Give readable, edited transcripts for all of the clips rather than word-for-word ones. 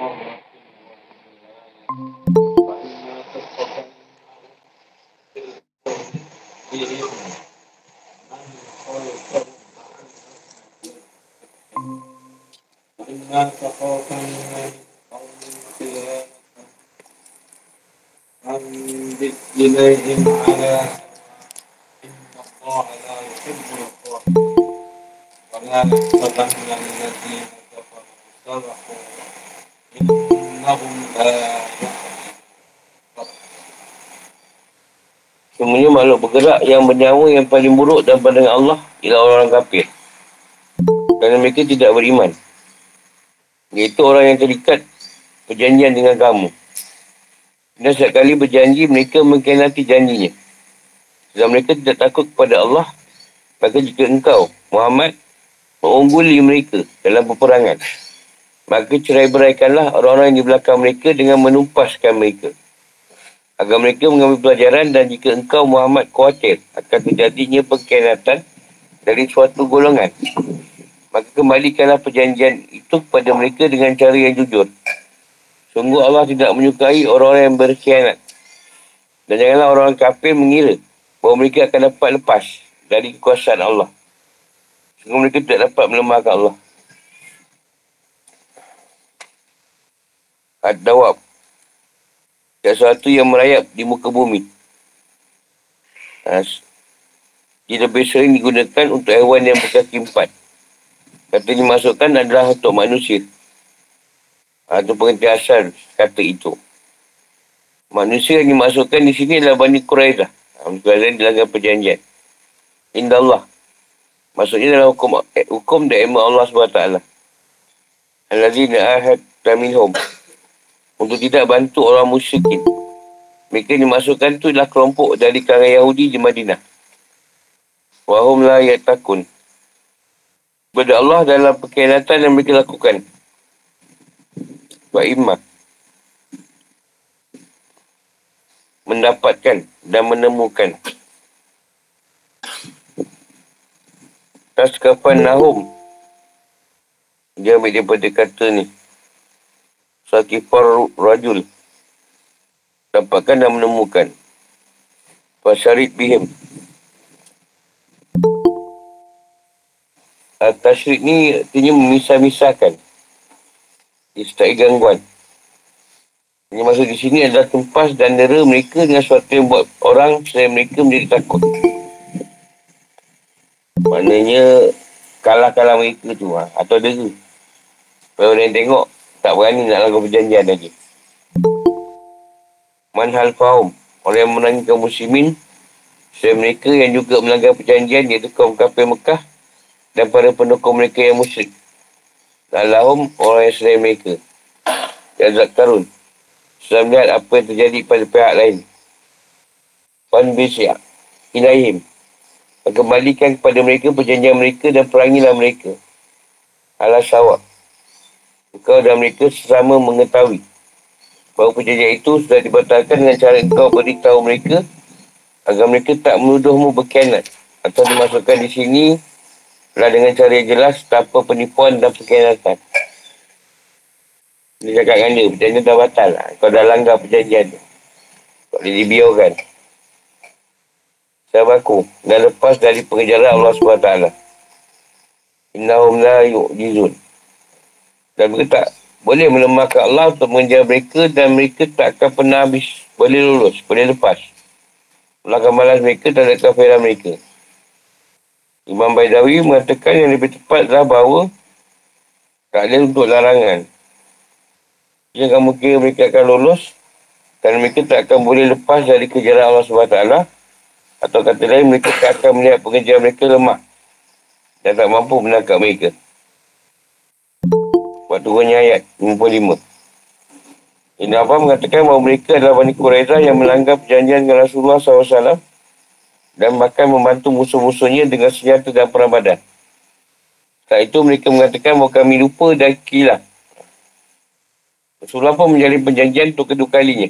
إليهم على إن الله لا يحب الظالمين ولا يحسبن الذين كفروا سبقوا إنهم لا يعلمون. Semuanya makhluk bergerak yang bernyawa yang paling buruk dan pandangan Allah ialah orang kafir, kerana mereka tidak beriman, iaitu orang yang terikat perjanjian dengan kamu. Dan setiap kali berjanji, mereka mengkhianati janjinya. Dan mereka tidak takut kepada Allah. Maka jika engkau, Muhammad, mengungguli mereka dalam peperangan, maka cerai-beraikanlah orang-orang di belakang mereka dengan menumpaskan mereka, agar mereka mengambil pelajaran. Dan jika engkau, Muhammad, khawatir akan terjadinya pengkhianatan dari suatu golongan, maka kembalikanlah perjanjian itu kepada mereka dengan cara yang jujur. Sungguh Allah tidak menyukai orang-orang yang berkhianat. Dan janganlah orang kafir mengira bahawa mereka akan dapat lepas dari kekuasaan Allah. Sungguh mereka tidak dapat melemahkan Allah. Ad-Dawab, sesuatu yang merayap di muka bumi. Dia lebih sering digunakan untuk hewan yang berkaki empat. Kata dimasukkan adalah untuk manusia. Itu pengerti asal kata itu. Manusia yang dimasukkan di sini adalah Bani Qurayzah. Bani Qurayzah dilanggar perjanjian. Indah Allah. Maksudnya adalah hukum dan ilmu Allah SWT. Al-lazina ahad taminhum. Untuk tidak bantu orang musyrikin. Mereka dimasukkan tu adalah kelompok dari kalangan Yahudi di Madinah. Wahum la yatakun. Kepada Allah dalam perkhianatan yang mereka lakukan. Wa imam mendapatkan dan menemukan taskafan nahum, dia ambil daripada kata ni sakifar rajul, dapatkan dan menemukan fasyarid bihim. Tasyrik ni artinya memisah-misahkan, disertai gangguan. Yang masuk di sini adalah tumpas dan dera mereka dengan sesuatu yang buat orang selain mereka menjadi takut. Maknanya kalah-kalah mereka tu atau dera. Kalau orang yang tengok tak berani nak langgar perjanjian lagi. Manhal faum, orang yang menangi kaum muslimin selain mereka yang juga melanggar perjanjian, iaitu kaum kafir Mekah dan para pendukung mereka yang musyrik. Allahum, orang yang selain mereka yang zakarun, setelah melihat apa yang terjadi pada pihak lain. Pan bisya ilaihim, kembalikan kepada mereka perjanjian mereka dan perangilah mereka ala sawak. Engkau dan mereka sesama mengetahui bahawa perjanjian itu sudah dibatalkan dengan cara engkau beritahu mereka agar mereka tak menuduhmu berkhianat, atau dimasukkan di sini adalah dengan cara yang jelas tanpa penipuan dan perkhianatan. Dia cakap dengan dia, perjanjian dah batal lah. Kau dah langgar perjanjian tu, kau boleh dibiarkan. Sahabatku, dah lepas dari pengejaran Allah SWT. Innahum la yu'jizun, dan mereka tak boleh melemahkan Allah untuk mengejar mereka, dan mereka tak akan pernah habis, boleh lulus, boleh lepas melakukan malas mereka dan kafiran mereka. Imam Baidawi mengatakan yang lebih tepat adalah bahawa tak ada untuk larangan. Jika kamu kira mereka akan lulus, kerana mereka tak akan boleh lepas dari kejaran Allah SWT, atau kata lain mereka tak akan melihat pengejar mereka lemah dan tak mampu menangkap mereka. Waktu turunnya ayat 55, Ibn Abang mengatakan bahawa mereka adalah Bani Qurayzah yang melanggar perjanjian dengan Rasulullah SAW, dan bahkan membantu musuh-musuhnya dengan senjata dan perang badan. Setelah itu mereka mengatakan bahawa kami lupa dan kilah. Rasulullah pun menjalin perjanjian untuk kedua kalinya.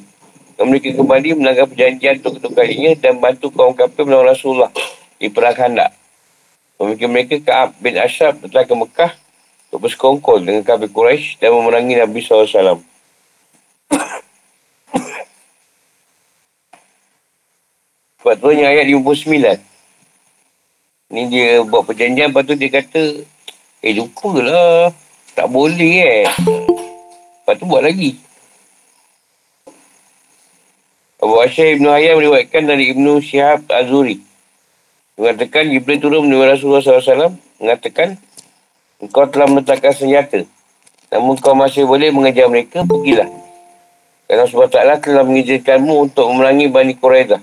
Dan mereka kembali melanggar perjanjian untuk kedua kalinya dan bantu kaum kafir melawan Rasulullah di perang Khandaq. Pemimpin mereka Ka'ab bin Ashraf telah ke Mekah untuk bersekongkol dengan kafir Quraisy dan memerangi Nabi SAW. Sebab turunnya ayat 59. Ni dia buat perjanjian, lepas tu dia kata, lupalah. Tak boleh Lepas tu buat lagi. Abu Asy'ib Ibn Hayyan meriwayatkan dari Ibn Syihab Az-Zuhri mengatakan, Jibril turun menemui Rasulullah SAW mengatakan, engkau telah meletakkan senjata, namun kau masih boleh mengejar mereka, pergilah. Karena Allah SWT telah mengizinkanmu untuk memerangi Bani Qurayzah.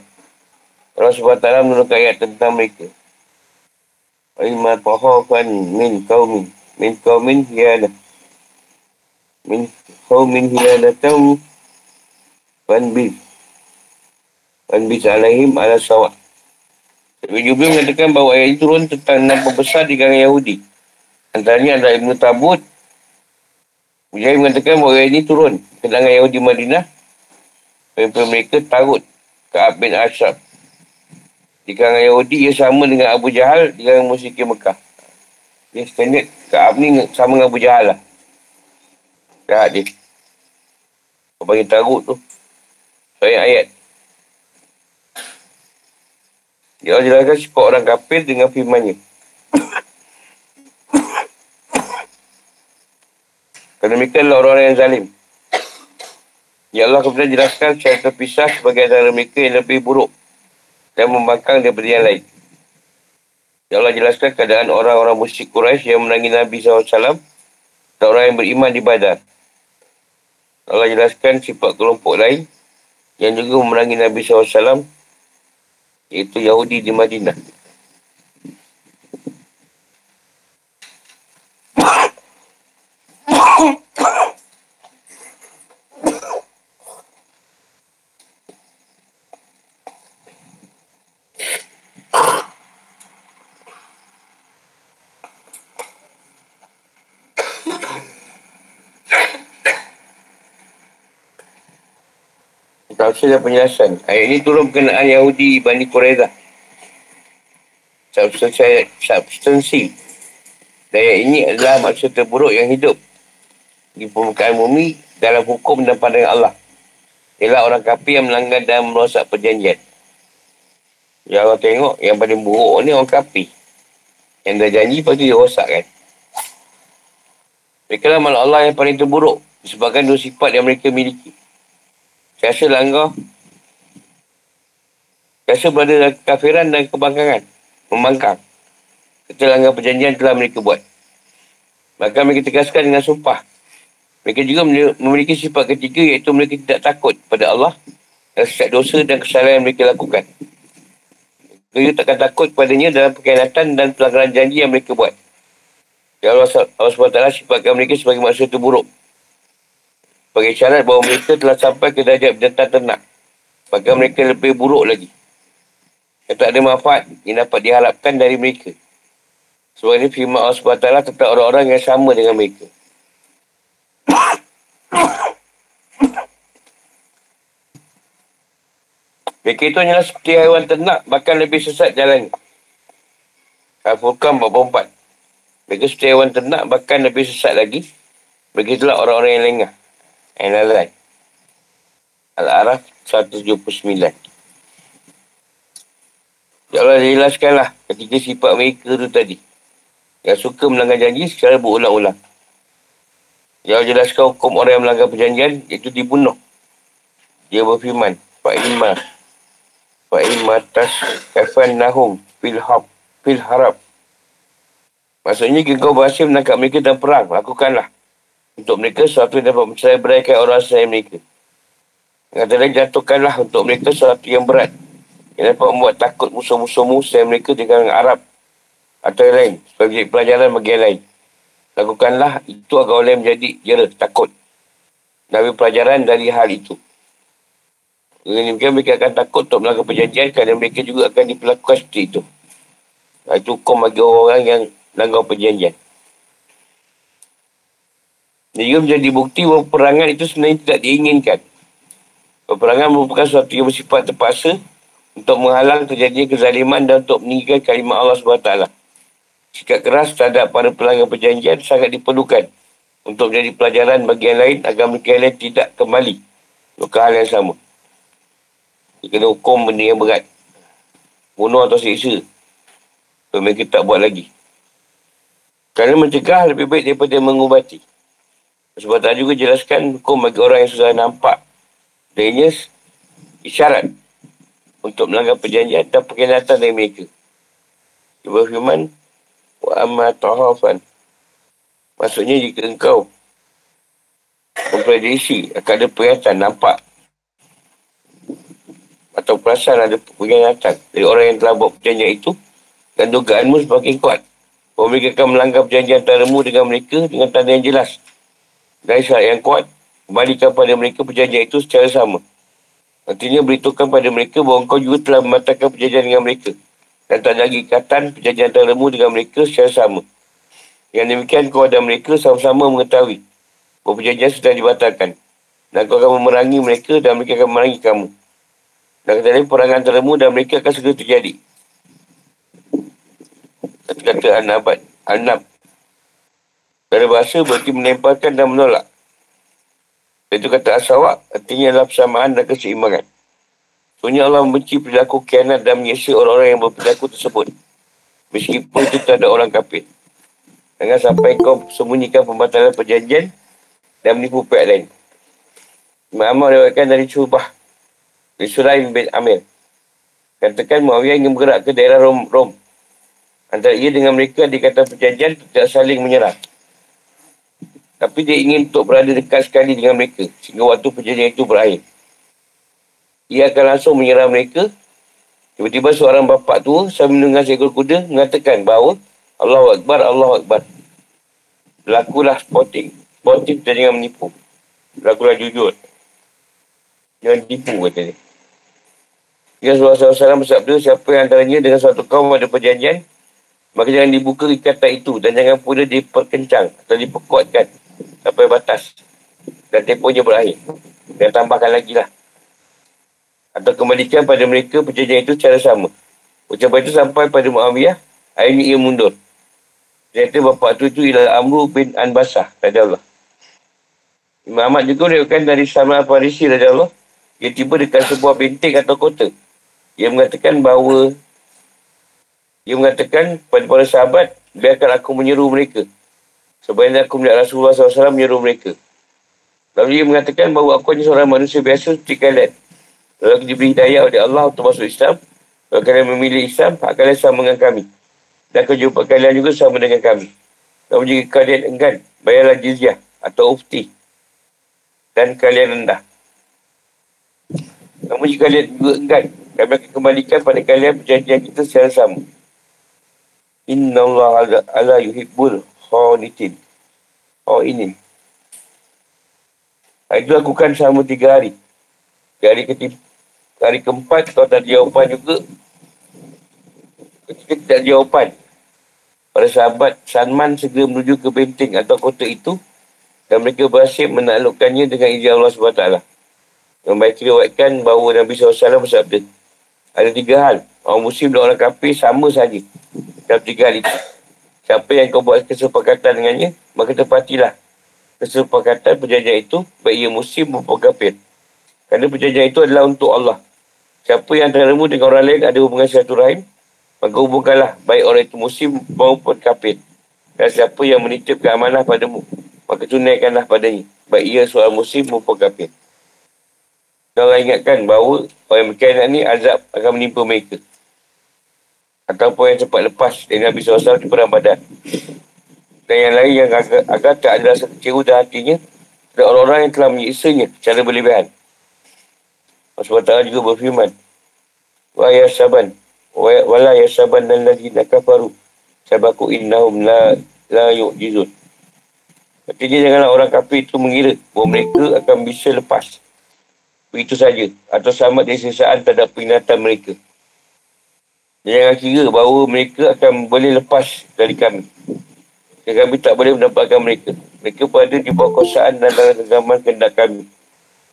Allah SWT menurunkan ayat tentang mereka. Aima tahafan min kaumin hiyadah. Min kaumin hiyadah tahu. Panbis alaihim ala sawak. Jubir mengatakan bahawa ayat turun tentang enam pembesar di kalangan Yahudi. Antaranya adalah Ibn Tabut. Mujahid mengatakan bahawa ayat ini turun ke kalangan Yahudi Madinah. Pemimpin mereka Tarut, Ka'ab bin Ashraf. Di kalangan Yahudi, ia sama dengan Abu Jahal di kalangan musyrik Mekah. Dia standard Ka'ab ni sama dengan Abu Jahal lah. Jahat dia. Kau panggil Tarut tu. Banyak ayat. Dia jelaskan sifat orang kafir dengan firmannya. Kerana mereka adalah orang-orang yang zalim. Ya Allah kemudian jelaskan secara terpisah sebagai antara mereka yang lebih buruk dan membangkang daripada yang lain. Ya Allah jelaskan keadaan orang-orang musyrik Quraisy yang menangi Nabi SAW dan orang yang beriman di Badar. Allah jelaskan sifat kelompok lain yang juga memerangi Nabi SAW, iaitu Yahudi di Madinah. Tafsir dan penjelasan. Ayat ini turun berkenaan Yahudi Bani Qurayzah. Substansi. Dan ayat ini adalah maksud terburuk yang hidup di permukaan bumi dalam hukum dan pandangan Allah. Ialah orang kafir yang melanggar dan merosak perjanjian. Ya Allah tengok yang paling buruk ni orang kafir. Yang dah janji lepas tu dia rosak kan. Mereka lah makhluk Allah yang paling terburuk disebabkan dua sifat yang mereka miliki. Biasa langgar. Biasa berada dalam kekafiran dan kebangkangan. Membangkang. Kita langgar perjanjian telah mereka buat. Maka mereka tegaskan dengan sumpah. Mereka juga memiliki sifat ketiga, iaitu mereka tidak takut pada Allah dan setiap dosa dan kesalahan yang mereka lakukan. Mereka takkan takut padanya dalam pengkhianatan dan pelanggaran janji yang mereka buat. Ya Allah SWT sifatkan mereka sebagai manusia terburuk, sebagai syarat bahawa mereka telah sampai ke darjat binatang ternak. Maka mereka lebih buruk lagi. Dan tak ada manfaat yang dapat diharapkan dari mereka. Sebab ini firman Allah SWT tentang orang-orang yang sama dengan mereka. Mereka itu hanyalah seperti haiwan ternak, bahkan lebih sesat jalannya. Al-Furqan 44. Mereka seperti haiwan ternak, bahkan lebih sesat lagi. Begitulah orang-orang yang lengah. Al-A'raf Al-A'raf 179. Ya Allah jelaskanlah ketiga sifat mereka tu tadi, yang suka melanggar janji secara berulang-ulang. Ya Allah jelaskan hukum orang yang melanggar perjanjian, iaitu dibunuh. Dia berfirman, Fa'imma tas kafan nahum Fil harab. Maksudnya jika kau berhasil menangkap mereka dalam perang, lakukanlah untuk mereka sesuatu yang dapat mencerai-beraikan orang selain mereka. Kadang-kadang jatuhkanlah untuk mereka sesuatu yang berat, yang dapat membuat takut musuh-musuhmu selain mereka di kalangan Arab atau yang lain, sebagai pelajaran bagi yang lain. Lakukanlah itu agar orang lain menjadi jera, takut. Dan pelajaran dari hal itu. Dengan demikian mereka akan takut untuk melakukan perjanjian, kerana mereka juga akan diperlakukan seperti itu. Itu hukum bagi orang yang langgar perjanjian. Dia menjadi bukti bahawa peperangan itu sebenarnya tidak diinginkan. Peperangan merupakan suatu yang bersifat terpaksa untuk menghalang terjadinya kezaliman dan untuk meninggikan kalimah Allah SWT. Sikap keras terhadap para pelanggar perjanjian sangat diperlukan untuk menjadi pelajaran bagi yang lain agar mereka yang lain tidak kembali ke hal yang sama. Dia kena hukum benda yang berat. Bunuh atau siksa. So, mereka tak buat lagi. Kerana mencegah lebih baik daripada mengubati. Sebab tak juga jelaskan hukum bagi orang yang susah nampak. Adanya isyarat untuk melanggar perjanjian dan perkenatan dari mereka. Dia berfirman, وَأَمَّا تَعْهَوْفَنْ. Maksudnya, jika engkau memprediksi akan ada perhatian nampak atau perasaan ada perhatian dari orang yang telah buat perjanjian itu, dan dugaanmu semakin kuat bahawa mereka akan melanggar perjanjian antaramu dengan mereka dengan tanda yang jelas dan isyarat yang kuat. Kembalikan pada mereka perjanjian itu secara sama. Artinya, beritahukan pada mereka bahawa engkau juga telah mematahkan perjanjian dengan mereka dan tak ada lagi ikatan perjanjian antaramu dengan mereka secara sama. Yang demikian, kau dan mereka sama-sama mengetahui bahawa perjanjian sudah dibatalkan, dan kau akan memerangi mereka dan mereka akan memerangi kamu. Dan kata lain, perangan antaramu dan mereka akan segera terjadi. Kata An-Nabat, An-Nab. Dari bahasa berarti melemparkan dan menolak. Itu kata Asawak, artinya adalah persamaan dan keseimbangan. Sebenarnya Allah membenci perilaku khianat dan menyiksa orang-orang yang berperilaku tersebut. Meskipun itu tak ada orang kafir. Jangan sampai kau sembunyikan pembatalan perjanjian dan menipu pihak lain. Imam Ahmad riwayatkan dari Syubah bin Sulaim bin Amir. Katakan Mu'awiyah ingin bergerak ke daerah Rom. Antara ia dengan mereka dikata perjanjian tidak saling menyerang. Tapi dia ingin untuk berada dekat sekali dengan mereka sehingga waktu perjanjian itu berakhir. Ia akan langsung menyerang mereka. Tiba-tiba seorang bapa tua sambil dengan seekor kuda mengatakan bahawa Allahu Akbar, Allahu Akbar. Berlakulah sporting. Sporting dan jangan menipu. Berlakulah jujur. Jangan tipu, kata dia. Ya, Rasulullah SAW bersabda, siapa yang antaranya dengan suatu kaum ada perjanjian, maka jangan dibuka ikatan itu dan jangan pula diperkencang atau diperkuatkan sampai batas dan tempohnya berakhir. Dan tambahkan lagi lah, atau kembalikan pada mereka perjanjian itu secara sama. Ucapan itu sampai pada Mu'awiyah, akhirnya ia mundur. Ternyata bapak itu ialah Amru bin Anbasah, radhiyallahu. Imam Ahmad juga meriwayatkan dari Salman Al-Farisi, radhiyallahu, ia tiba dekat sebuah benteng atau kota. Ia mengatakan kepada para sahabat, biarkan aku menyeru mereka. Sebenarnya aku melihat Rasulullah SAW menyeru mereka. Lalu ia mengatakan bahawa aku hanya seorang manusia biasa seperti kalian. Lalu aku diberi hidayah oleh Allah untuk masuk Islam. Kalau kalian memilih Islam, hak kalian sama dengan kami. Dan kejumpa kalian juga sama dengan kami. Lalu jika kalian enggan, bayarlah jizyah atau ufti. Dan kalian rendah. Namun jika kalian juga enggan, kami akan kembalikan pada kalian perjanjian kita secara sama. Inna Allah ala yuhibbul khawnitin. Oh ini. Itu lakukan selama 3 hari. Hari keempat, kau tak jawapan juga. Ketika tidak jawapan, para sahabat Salman segera menuju ke benteng atau kota itu dan mereka berhasil menaklukkannya dengan izin Allah SWT. Yang baik diriwayatkan bahawa Nabi SAW bersabda, ada 3 hal. Orang muslim dan orang kafir sama saja dalam 3 hal itu. Siapa yang kau buat kesepakatan dengannya, maka tepatilah kesepakatan perjanjian itu, baik ia muslim maupun kafir. Kerana perjanjian itu adalah untuk Allah. Siapa yang antaramu dengan orang lain ada hubungan silaturahim, maka hubungkanlah baik orang itu muslim maupun kafir. Dan siapa yang menitipkan amanah padamu, maka tunaikanlah padanya, baik ia seorang muslim maupun kafir. Dan orang ingatkan bahawa orang yang berkhianat ni azab akan menimpa mereka. Ataupun yang cepat lepas dari Nabi SAW di Perang Badar. Dan yang lain yang agar tak ada rasa kecewa dalam hatinya dan orang-orang yang telah menyiksanya secara berlebihan. Allah SWT juga berfirman, wa yasaban wa la yasaban alladziina kafaru sabaku innahum la yu'jizun. Artinya, janganlah orang kafir itu mengira bahawa mereka akan bisa lepas begitu saja atau selamat dari sesaan terhadap peringatan mereka. Jangan kira bahawa mereka akan boleh lepas dari kami dan kami tak boleh mendapatkan mereka. Mereka berada di bawah kosaan dan dalam genggaman kehendak kami.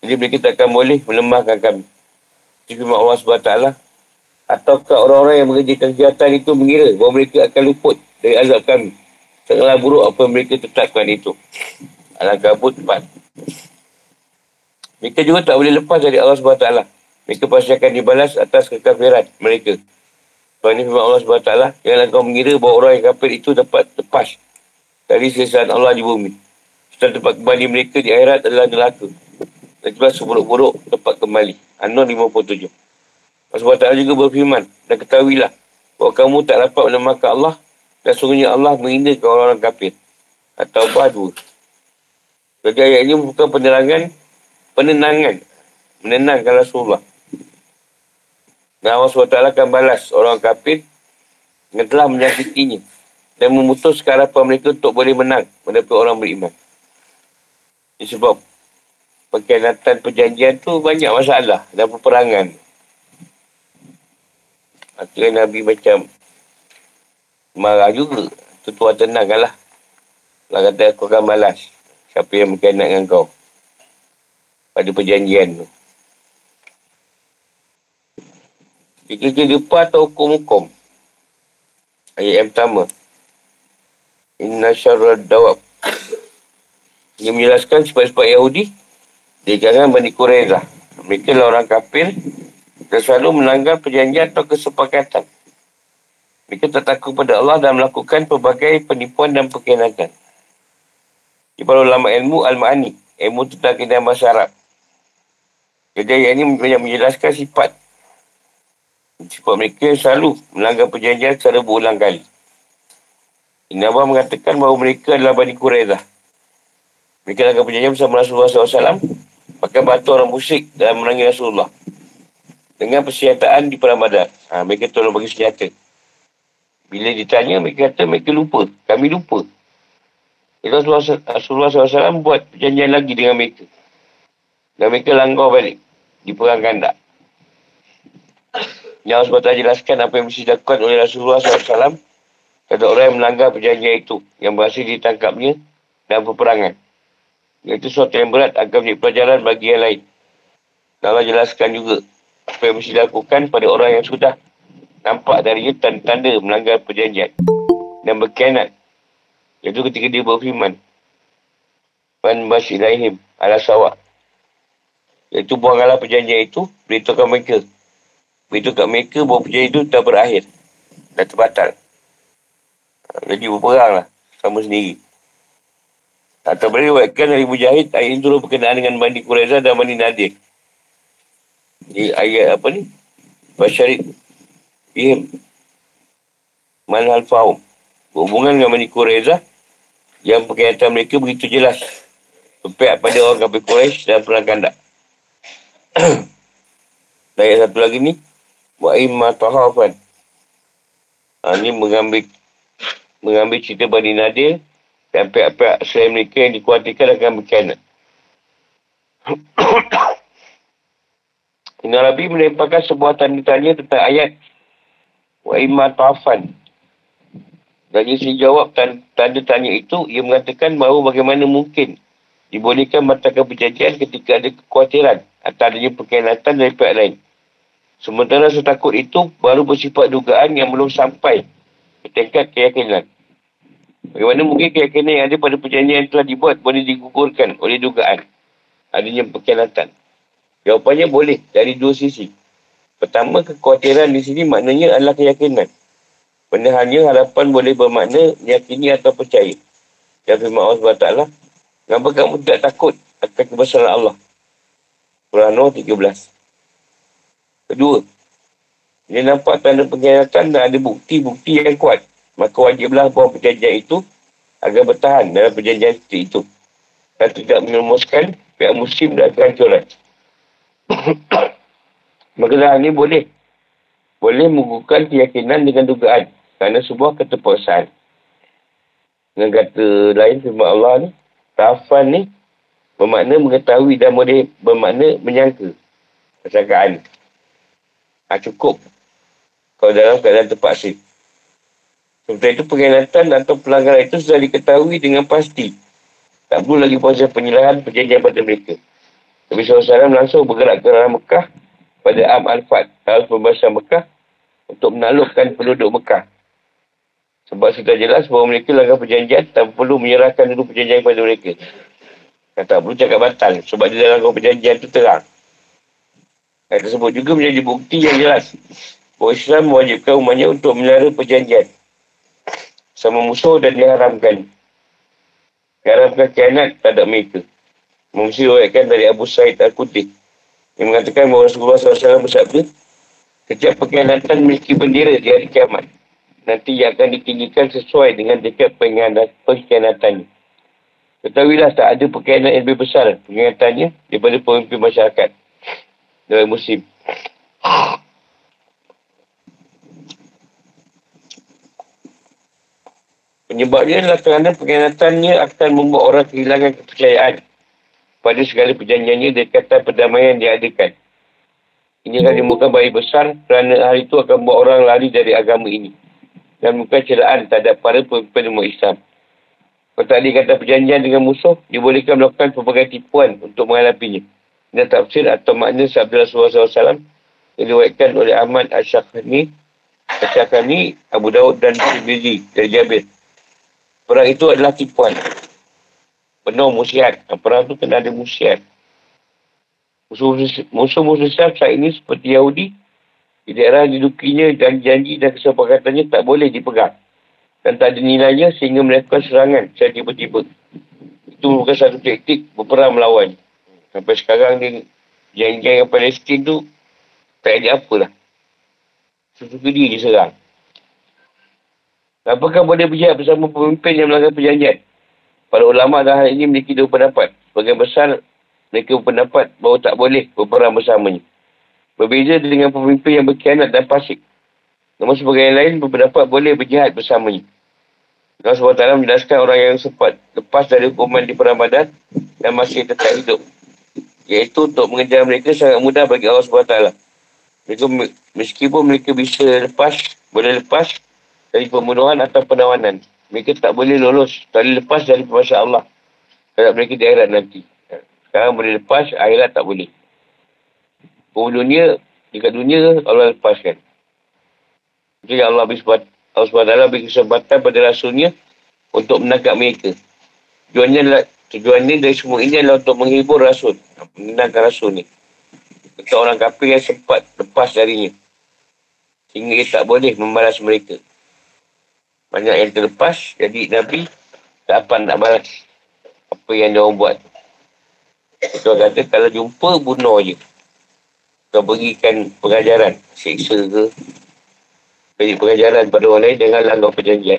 Jadi mereka takkan boleh melemahkan kami. Jadi firman Allah SWT, ataukah orang-orang yang mengerjakan kejahatan itu mengira bahawa mereka akan luput dari azab kami, sangatlah buruk apa mereka tetapkan itu. Al-Ankabut 4. Mereka juga tak boleh lepas dari Allah SWT. Mereka pasti akan dibalas atas kekafiran mereka. Sebab ini firman Allah SWT, janganlah kau mengira bahawa orang yang kafir itu dapat lepas dari sesaan Allah di bumi. Setelah tempat kembali mereka di akhirat adalah neraka. Akibat seburuk-buruk tempat kembali. An-Nur 57. Allah SWT juga berfirman, dan ketahuilah bahawa kamu tak dapat menamakan Allah, dan sungguhnya Allah menghinakan orang-orang kafir. At-Taubah 2. Bagi ayat ini bukan penenangkan Rasulullah. Dan Allah SWT akan balas orang kafir yang telah menyakitinya, dan memutuskan harapan mereka untuk boleh menang mendapat orang beriman. Ini sebab pengkhianatan perjanjian tu banyak masalah dan peperangan. Maka Nabi macam marah juga. Tuan tenangkan lah. Allah kata aku akan malas siapa yang berkhianat dengan kau pada perjanjian tu. Fikir depan atau hukum-hukum. Ayat yang pertama, Inna syarrad dawab. Dia menjelaskan sifat-sifat Yahudi di kalangan Bani Qurayzah. Mereka lah orang kafir dan selalu melanggar perjanjian atau kesepakatan. Mereka tak takut pada Allah dan melakukan pelbagai penipuan dan perkhianatan. Di para ulama ilmu Al-Ma'ani, ilmu tentang kaidah bahasa Arab. Kejadian ini banyak menjelaskan sifat mereka selalu melanggar perjanjian secara berulang kali. Ibn Abbas mengatakan bahawa mereka adalah Bani Qurayzah. Mereka melanggar perjanjian bersama Rasulullah SAW, pakai batu orang musyrik dan menangis Rasulullah dengan persenjataan di Perang Badar. Mereka tolong bagi senjata. Bila ditanya, mereka kata mereka lupa. Kami lupa. Rasulullah SAW buat perjanjian lagi dengan mereka. Dan mereka langgar balik di Perang Khandaq. Yang Allah SWT jelaskan apa yang mesti dilakukan oleh Rasulullah SAW terhadap orang yang melanggar perjanjian itu, yang berhasil ditangkapnya dalam peperangan. Iaitu suatu yang berat akan menjadi pelajaran bagi yang lain. Dan Allah jelaskan juga apa yang mesti dilakukan pada orang yang sudah nampak darinya tanda-tanda melanggar perjanjian dan berkhianat, iaitu ketika dia berfirman Fanbash ilaihim ala sawa, iaitu buanglah perjanjian itu, beritahu kat mereka bahawa perjanjian itu dah berakhir, dah terbatal. Jadi berperanglah sama sendiri. Atau beriwayatkan dari Mujahid, ayat ini turun berkenaan dengan Bani Qurayzah dan Bani Nadir. Di ayat apa ni? Basyarid Bihim Manhal Fahum. Berhubungan dengan Bani Qurayzah yang perkaitan mereka begitu jelas berpihak pada orang kafir Quraisy dan Perang Khandaq. Dan ayat satu lagi ni Wa imma tahafan. Ini mengambil cerita Bani Nadir dan pihak-pihak selain mereka yang dikuatirkan akan berkhianat. Ibn Arabi melemparkan sebuah tanda-tanya tentang ayat Wa imma ta'afan. Dan dia sendiri jawab tanda-tanya itu. Ia mengatakan bahawa bagaimana mungkin dibolehkan membatalkan perjanjian ketika ada kekhawatiran atau adanya perkhianatan dari pihak lain. Sementara setakut itu baru bersifat dugaan yang belum sampai ke tingkat keyakinan. Bagaimana mungkin keyakinan yang ada pada perjanjian yang telah dibuat boleh digugurkan oleh dugaan adanya perkhianatan? Jawapannya boleh dari dua sisi. Pertama, kekhawatiran di sini maknanya adalah keyakinan. Benarnya harapan boleh bermakna meyakini atau percaya. Dan firman Allah SWT, kenapa kamu tidak takut akan kebesaran Allah? Surah Nur 13. Kedua, dia nampak tanda pengkhianatan dan ada bukti-bukti yang kuat, maka wajiblah buang perjanjian itu agar bertahan dalam perjanjian itu dan tidak menemuskan pihak muslim dan kehancuran. Maka hal ini boleh menggugurkan keyakinan dengan dugaan kerana sebuah keterpaksaan. Dengan kata lain, firman Allah ni ta'afan ni bermakna mengetahui dan boleh bermakna menyangka persangkaan. Cukup kalau dalam keadaan terpaksa. Sementara itu pengkhianatan atau pelanggaran itu sudah diketahui dengan pasti, tak perlu lagi proses penyerahan perjanjian pada mereka. Nabi SAW langsung bergerak ke arah Mekah pada Am Al-Fat, tahun pembahasan Mekah untuk menaklukkan penduduk Mekah. Sebab sudah jelas bahawa mereka langgar perjanjian, tak perlu menyerahkan dulu perjanjian kepada mereka. Kata perlu cakap batal, sebab dia langgar perjanjian itu terang. Hal tersebut juga menjadi bukti yang jelas bahawa Islam mewajibkan umatnya untuk memelihara perjanjian sama musuh dan diharamkan khianat terhadap mereka. Mungsi riwayatkan dari Abu Sa'id Al-Qutih yang mengatakan bahawa Rasulullah SAW bersabda, "Setiap pengkhianatan memiliki bendera di hari kiamat. Nanti ia akan ditinggikan sesuai dengan dekat pengkhianatannya. Ketahuilah tak ada pengkhianat yang lebih besar pengkhianatannya daripada pemimpin masyarakat dalam musim." Penyebabnya adalah kerana pengkhianatannya akan membuat orang kehilangan kepercayaan pada segala perjanjiannya dan kata perdamaian yang diadakan. Ini akan menimbulkan bahaya besar kerana hari itu akan membuat orang lari dari agama ini dan bukan celaan terhadap para pemimpin umat Islam. Kalau tak dikata perjanjian dengan musuh, dibolehkan melakukan pelbagai tipuan untuk menghadapinya. Dan tafsir atau makna sabda Rasulullah SAW diriwayatkan oleh Ahmad Al-Syakhani, Abu Daud dan Tirmizi dari Jabir. Perang itu adalah tipuan. Penuh musiat. Perang itu kena ada musiat. Musuh-musuh Islam saat ini seperti Yahudi, di daerah didukinya janji-janji dan kesepakatannya tak boleh dipegang dan tak ada nilainya sehingga melakukan serangan secara tiba-tiba. Itu bukan satu taktik berperang melawan. Sampai sekarang ni janji-janji yang Palestin tu tak ada apalah. Suka-suka dia diserang. Apakah boleh berjaya bersama pemimpin yang melanggar perjanjian? Para ulama dalam hal ini memiliki dua pendapat. Sebagian besar mereka berpendapat bahawa tak boleh berperang bersamanya. Berbeza dengan pemimpin yang berkhianat dan fasik. Namun sebagian lain berpendapat boleh berjihad bersamanya. Allah SWT menjelaskan orang yang sempat lepas dari hukuman di Perang Badar dan masih tetap hidup. Iaitu untuk mengejar mereka sangat mudah bagi Allah SWT. Mereka, meskipun mereka boleh lepas dari pembunuhan atau penawanan. Mereka tak boleh lolos, tak boleh lepas dari kuasa Allah terhadap mereka di akhirat nanti. Sekarang boleh lepas, akhirat tak boleh. Dekat dunia, Allah lepaskan. Jadi Allah beri kesempatan pada Rasulnya untuk menangkap mereka. Tujuannya dari semua ini adalah untuk menghibur Rasul, menenangkan Rasul ni. Untuk orang kafir yang sempat lepas darinya, sehingga dia tak boleh membalas mereka. Banyak yang terlepas, jadi Nabi tak apa nak balas apa yang dia orang buat. Dia kata kalau jumpa bunuh je. Kau berikan pengajaran, seksa ke, beri pengajaran pada orang lain dengan langgar perjanjian.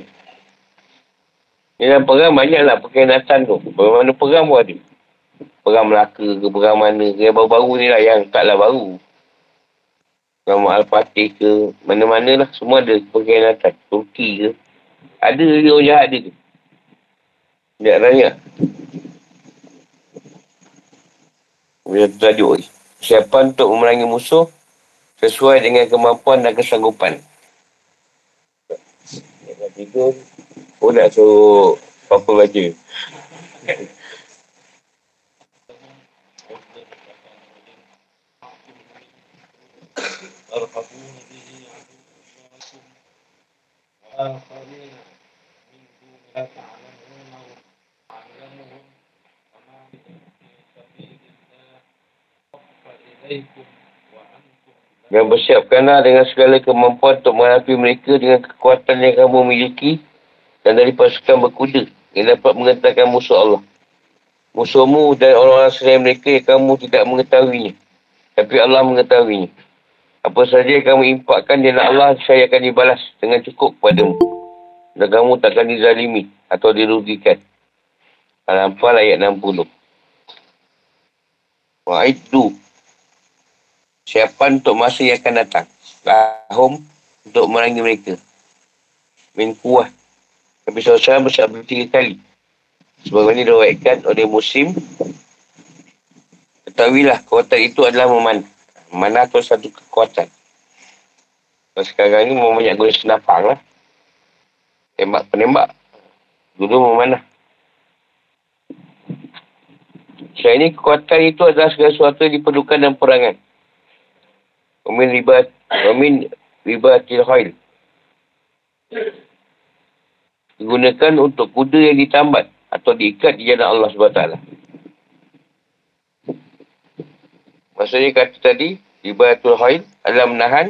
Dalam perang banyaklah pengkhianatan tu. Bagaimana perang pun ada. Perang Melaka ke, perang mana ke, yang baru-baru ni lah, yang taklah baru. Perang Al-Fatih ke, mana-mana lah, semua ada pengkhianatan. Turki ke, ada orang jahat dia tu. Tidak raya. Bila tu tajuk ni. Siapa untuk memerangi musuh sesuai dengan kemampuan dan kesanggupan. Yang ketiga, oh nak suruh apa baca. Dan bersiapkanlah dengan segala kemampuan untuk menghadapi mereka dengan kekuatan yang kamu miliki dan dari pasukan berkuda yang dapat mengentarkan musuh Allah. Musuhmu dan orang-orang selain mereka yang kamu tidak mengetahuinya, tapi Allah mengetahuinya. Apa sahaja yang kamu impakkan di hadapan Allah, saya akan dibalas dengan cukup padamu dan kamu takkan dizalimi atau dirugikan. Al-Anfal ayat 60. Wa'iddu, siapan untuk masa yang akan datang. Lahum, untuk merangi mereka. Min kuah. Nabi SAW bersabda 3 kali. Sebagaimana diriwayatkan oleh Muslim. Ketahuilah, kekuatan itu adalah memanah. Memanah itu satu kekuatan. Kalau sekarang ni memang banyak guna senapang lah. Tembak-penembak. Dulu memanah. Selain ini, kekuatan itu adalah segala sesuatu yang diperlukan dalam perangan. Wamin ribatil khail, digunakan untuk kuda yang ditambat atau diikat di jalan Allah SWT. Maksudnya kata tadi, ribatul khail adalah menahan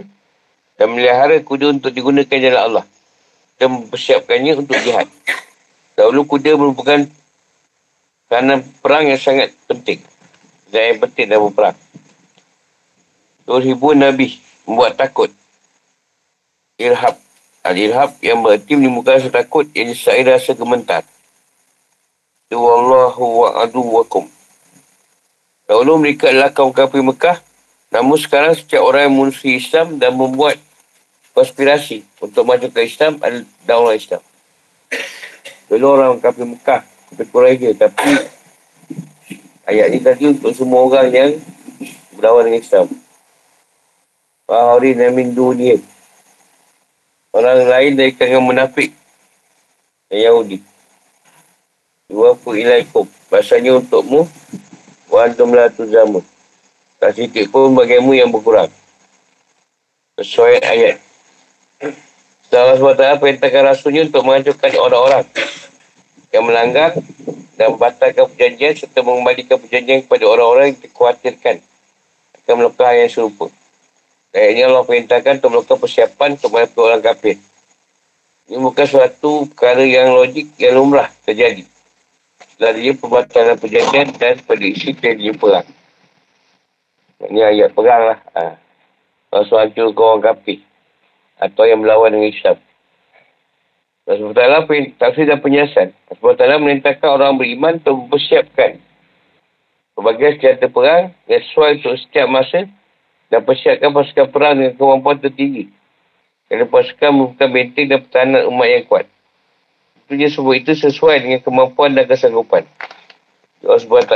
dan melihara kuda untuk digunakan jalan Allah dan mempersiapkannya untuk jihad. Dahulu kuda merupakan kerana perang yang sangat penting dan yang penting dalam perang. Terhibur Nabi membuat takut irhab. Al-irhab yang berarti menimbulkan rasa takut yang disertai rasa gementar. Wallahu wa'aduwakum. Dahulu mereka adalah kaum kafir Mekah, namun sekarang setiap orang yang memusuhi Islam dan membuat konspirasi untuk masuk ke Islam adalah daulah Islam. Dahulu orang kafir Mekah, kafir Quraidah, tapi ayat ni tadi untuk semua orang yang berlawan dengan Islam. Fahurina min dunia, orang lain dari kalangan munafik dan Yahudi. Yuwafu ilaikum, bahasanya untukmu, wa antum la tuzamun, tak sedikit pun bagimu yang berkurang. Sesuai ayat, Allah SWT perintahkan Rasulnya untuk menghancurkan orang-orang yang melanggar dan membatalkan perjanjian serta mengembalikan perjanjian kepada orang-orang yang dikhawatirkan akan melakukan hal yang serupa. Kayaknya Allah perintahkan untuk melakukan persiapan kepada orang kafir. Ini bukan suatu perkara yang logik yang lumrah terjadi. Selanjutnya pembatalan perjanjian dan prediksi terjadi perang. Ini ayat perang lah. Rasul hancur ke orang kafir atau yang melawan dengan Islam. Rasul Ta'ala tafsir dan penyiasan. Rasul Ta'ala merintahkan orang beriman untuk mempersiapkan berbagai senjata perang yang sesuai untuk setiap masa dan persiapkan pasukan perang dengan kemampuan tertinggi. Dan pasukan merupakan benteng dan pertahanan umat yang kuat. Tentunya semua itu sesuai dengan kemampuan dan kesanggupan. Allah SWT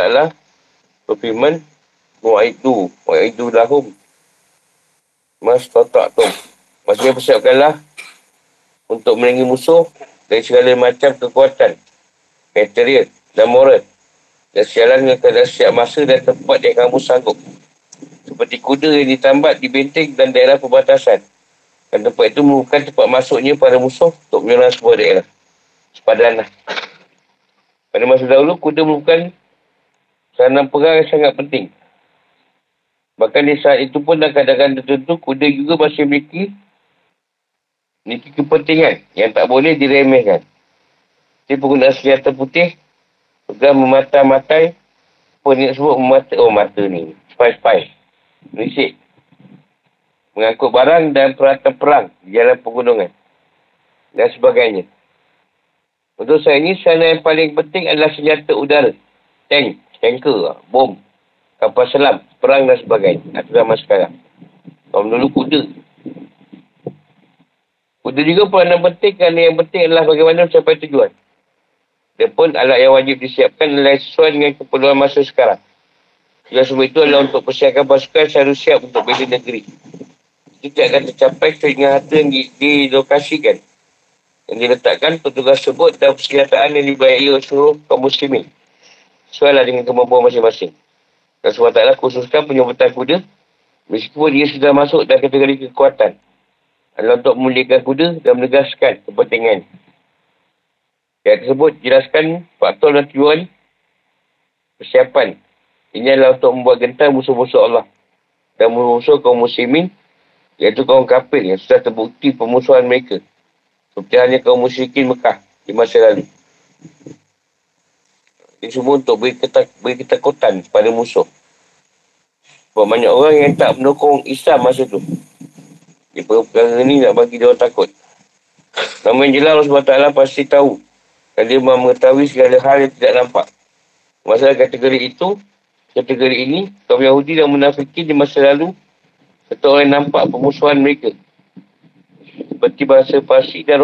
berfirman, Mu'aidu lahum mas tataktum. Maksudnya persiapkanlah untuk melengi musuh dari segala macam kekuatan, material dan moral. Dan sialan dengan keadaan setiap masa dan tempat yang kamu sanggup. Seperti kuda yang ditambat di benteng dan daerah perbatasan. Dan tempat itu merupakan tempat masuknya para musuh untuk menyerang sebuah daerah. Sepadanlah. Pada masa dahulu, kuda merupakan sarana perang yang sangat penting. Bahkan di saat itu pun dalam keadaan tertentu, kuda juga masih memiliki kepentingan yang tak boleh diremehkan. Jadi penggunaan senjata putih, pegang memata-matai, apa ni sebut memata, mata ni, spy-spy. Merisik, mengangkut barang dan peralatan perang di jalan pegunungan dan sebagainya. Untuk saya ini, sarana yang paling penting adalah senjata udara, tank, tanker, bom, kapal selam, perang dan sebagainya. Atau zaman sekarang, kalau dulu kuda. Kuda juga peranan penting kerana yang penting adalah bagaimana mencapai tujuan. Dia pun alat yang wajib disiapkan adalah sesuai dengan keperluan masa sekarang. Yang semua itu adalah untuk persiapkan pasukan secara siap untuk bela negeri. Tidak akan tercapai sehingga harta yang dilokasikan, yang diletakkan petugas sebut dan persenjataan yang dibayari oleh seluruh kaum muslimin. Soalnya dengan kemampuan masing-masing. Dan sebab taklah khususkan penyambutan kuda, meskipun dia sudah masuk dalam kategori kekuatan, adalah untuk memuliakan kuda dan menegaskan kepentingan. Yang tersebut jelaskan faktor dan tujuan persiapan. Ini adalah untuk membuat gentar musuh-musuh Allah dan musuh kaum muslimin, iaitu kaum kafir yang sudah terbukti pemusuhan mereka, seperti hanya kaum musyrikin Mekah di masa lalu. Ini semua untuk beri ketakutan pada musuh. Sebab banyak orang yang tak mendukung Islam masa tu, dia perkara ni nak bagi dia orang takut. Namun jelas Allah SWT pasti tahu dan dia mengetahui segala hal yang tidak nampak. Masalah kategori itu, kategori ini, kaum Yahudi dan munafikin di masa lalu, serta orang nampak pemusuhan mereka seperti bahasa Parsi dan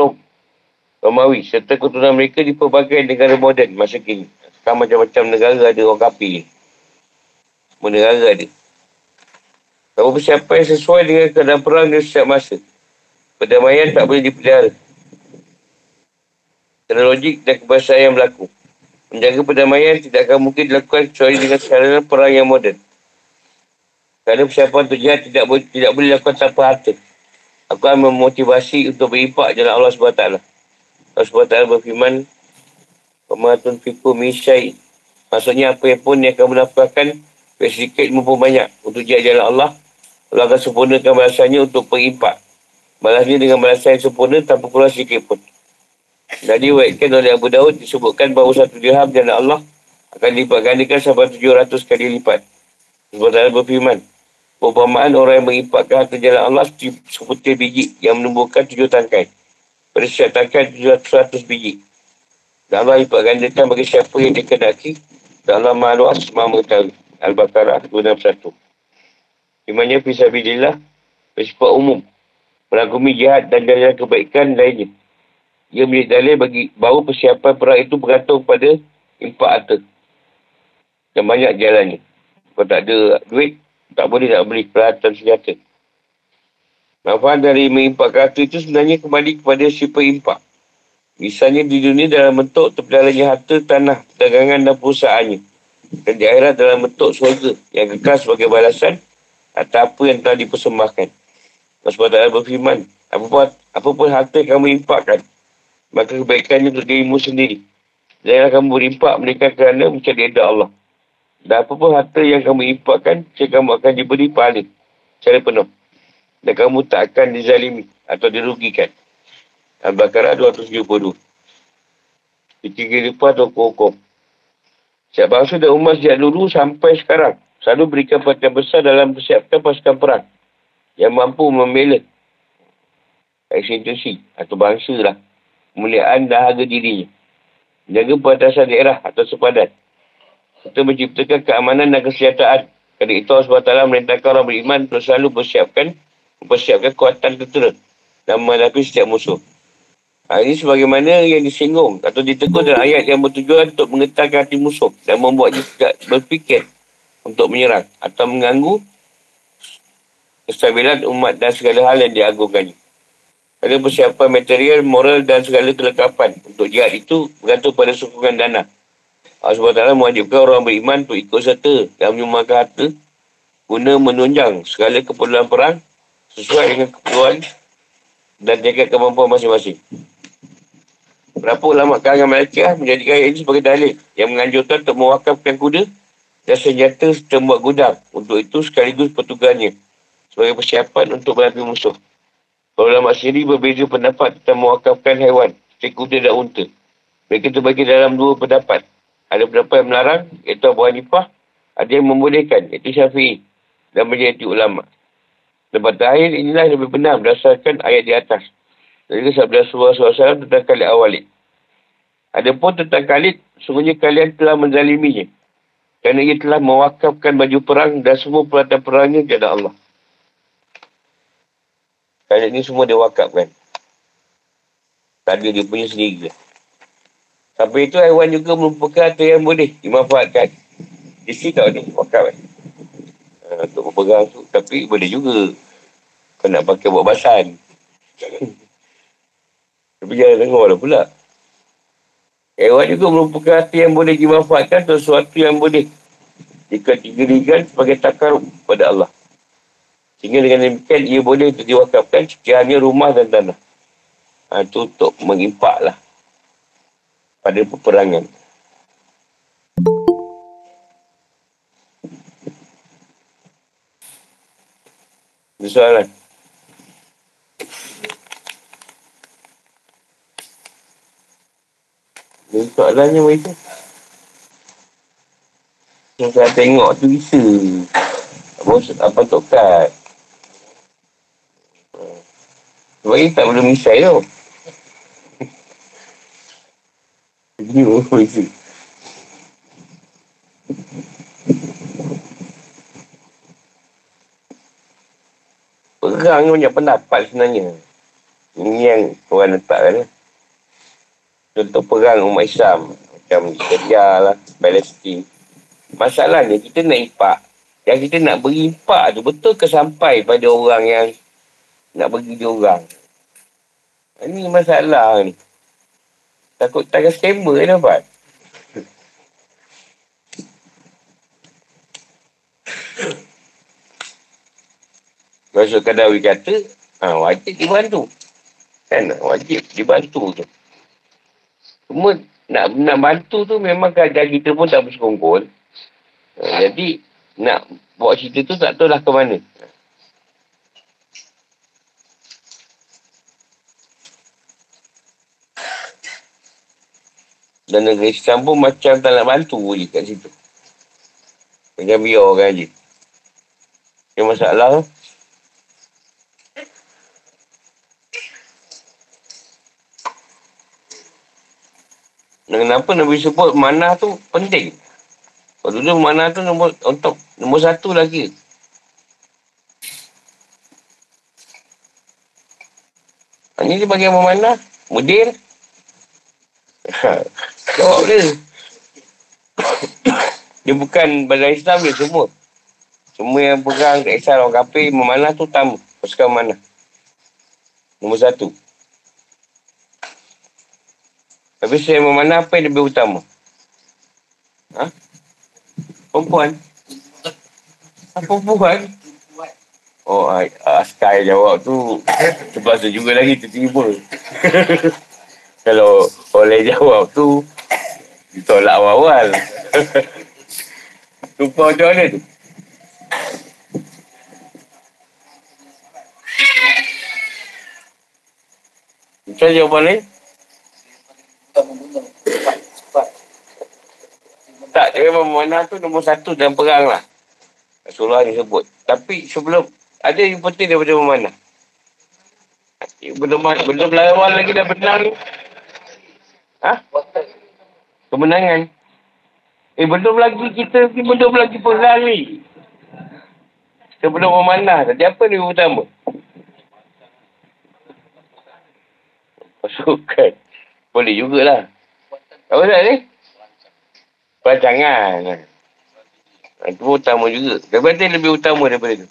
Romawi, serta keturunan mereka di pelbagai negara moden masa kini. Sekarang macam-macam negara ada orang kafir, semua negara ada. Kalau persiapan sesuai dengan keadaan perang di setiap masa, perdamaian tak boleh dipelihara secara logik dan kebiasaan yang berlaku. Menjaga perdamaian tidak akan mungkin dilakukan kecuali dengan sarana perang yang moden. Kerana persiapan untuk jihad tidak boleh dilakukan tanpa harta. Aku akan memotivasi untuk beripak jalan Allah SWT. Allah SWT berfirman, Pematun fiku misyai. Maksudnya apa yang pun yang kamu nafkahkan, baik sedikit maupun banyak, untuk jalan Allah, Allah akan sempurnakan balasannya untuk beripak. Balasnya dengan balasan yang sempurna tanpa kurang sedikit pun. Dan diwakilkan oleh Abu Daud, disebutkan bahawa 1 dirham jalan Allah akan dilipat gandakan sampai 700 kali lipat. Sebenarnya berfirman, perumpamaan orang yang mengipatkan harta jalan Allah seperti biji yang menumbuhkan 7 tangkai. Pada setiap tangkai 700 biji. Dan Allah lipat gandakan bagi siapa yang dikenaki. Dan Allah Maha Luas, Maha Mengetahui. Al-Baqarah 261. Imannya fisabilillah bersifat umum, merangkumi jihad dan jalan kebaikan lainnya. Ia menjadi dalil bagi bahawa persiapan perang itu bergantung pada impak harta dan banyak jalannya. Kalau tak ada duit, tak boleh nak beli peralatan senjata. Manfaat dari mengimpakkan harta itu sebenarnya kembali kepada si perimpak. Misalnya di dunia dalam bentuk terpedalannya harta, tanah, perdagangan dan perusahaannya. Dan di akhirat dalam bentuk syurga yang kekal sebagai balasan atas apa yang telah dipersembahkan. Sebab tak ada berfirman, apa pun harta kamu impakkan, maka kebaikannya untuk dirimu sendiri. Janganlah kamu berimpak, mereka kerana mencari reda Allah. Dan apa pun harta yang kamu impakkan, kamu akan diberi pahala secara penuh. Dan kamu tak akan dizalimi atau dirugikan. Al-Baqarah 272. Dikira lipat atau hukum. Setiap bangsa dan umat sejak dulu sampai sekarang selalu berikan perhatian besar dalam persiapkan pasukan perang yang mampu membela institusi atau bangsa lah, kemuliaan dan harga dirinya, menjaga perbatasan daerah atau sepadan, serta menciptakan keamanan dan kesejahteraan. Kerana itu Allah SWT merintahkan orang beriman untuk selalu mempersiapkan kekuatan tentera dan menghadapi setiap musuh. Ini sebagaimana yang disinggung atau ditegur dalam ayat yang bertujuan untuk menggetarkan hati musuh dan membuatnya tidak berfikir untuk menyerang atau mengganggu kestabilan umat dan segala hal yang diagungkannya. Ada persiapan material, moral dan segala kelengkapan untuk jihad itu bergantung pada sokongan dana. Allah SWT mewajibkan orang beriman untuk ikut serta dan menyumbangkan harta guna menunjang segala keperluan perang sesuai dengan keperluan dan tingkat kemampuan masing-masing. Berapa ulama kalangan Malikiyah menjadikan ayat ini sebagai dalil yang menganjurkan untuk mewakafkan kuda dan senjata serta membuat gudang untuk itu sekaligus petugasnya sebagai persiapan untuk menghadapi musuh. Para ulama sendiri berbeza pendapat tentang mewakafkan haiwan seperti kuda dan unta. Mereka terbagi dalam 2 pendapat. Ada pendapat yang melarang, iaitu Abu Hanifah. Ada yang membolehkan, iaitu Syafi'i. Dan menjadi ulama. Tempat terakhir, inilah yang lebih benar berdasarkan ayat di atas. Jadi, sabda Rasulullah tentang Khalid Al-Walid. Adapun tentang Khalid, sungguhnya kalian telah menzaliminya. Kerana ia telah mewakafkan baju perang dan semua peralatan perangnya kepada Allah. Khalid ni semua dia wakafkan. Tak ada, dia punya sendiri. Sampai itu, haiwan juga merupakan harta yang boleh dimanfaatkan. Di sini tak boleh wakafkan. Untuk berperang tu. Tapi boleh juga. Kau nak pakai buat basan. Tapi jangan dengar lah pula. Haiwan juga merupakan harta yang boleh dimanfaatkan atau sesuatu yang boleh dikategorikan sebagai takarub kepada Allah. Sehingga dengan demikian, ia boleh diwakafkan sekiranya rumah dan tanah. Itu untuk mengimpak lah pada peperangan. Ada soalan? Ada soalannya mereka? Yang saya tengok tu bisa. Apa tok kat? Sebab dia tak belum misai tau. Video itu. Perang ni banyak pendapat sebenarnya. Ini yang orang letakkan. Contoh perang umat Islam. Macam Syria lah, Palestin. Masalahnya kita nak impak. Yang kita nak beri impak tu betul ke sampai pada orang yang nak bagi dia orang? Ini masalah ni. Takut tangan scammer kan nampak? Rasul Kadawi kata, Wajib dibantu. Kan? Wajib dibantu tu. Cuma nak bantu tu memang keadaan kita pun tak bersekongkol. Jadi nak buat cerita tu tak tahulah ke mana. Dan negeri Islam pun macam tak nak bantu je kat situ. Macam biar orang je. Dia masalah tu. Dan kenapa Nabi sebut manah tu penting? Kalau dulu manah tu nombor satu lagi. Ini dia bagi apa manah? Mudir? Jawab dia. Dia bukan badan Islam dia semua. Semua yang pegang kat Islam orang kafir memanah tu utama. Pasukan manah. Nombor satu. Tapi saya memanah apa yang lebih utama? Ha? Perempuan? Perempuan? Oh, Askar jawab tu terpaksa juga lagi tertimbul. Kalau oleh jawab tu ditolak awal-awal. Lupa macam mana tu? Macam jawapan ni? Tak, dia memang mana tu nombor satu dalam perang lah. Rasulullah ni sebut. Tapi sebelum, ada yang penting daripada memanah. Belum lawan lagi dah benang ni. Ha? Kemenangan. Belum lagi kita, belum lagi perang ni. Sebelum memanah, tadi apa ni utama? Pasukan. Boleh jugalah. Apa tak ni? Perancangan. Itu utama juga. Daripada itu lebih utama daripada itu.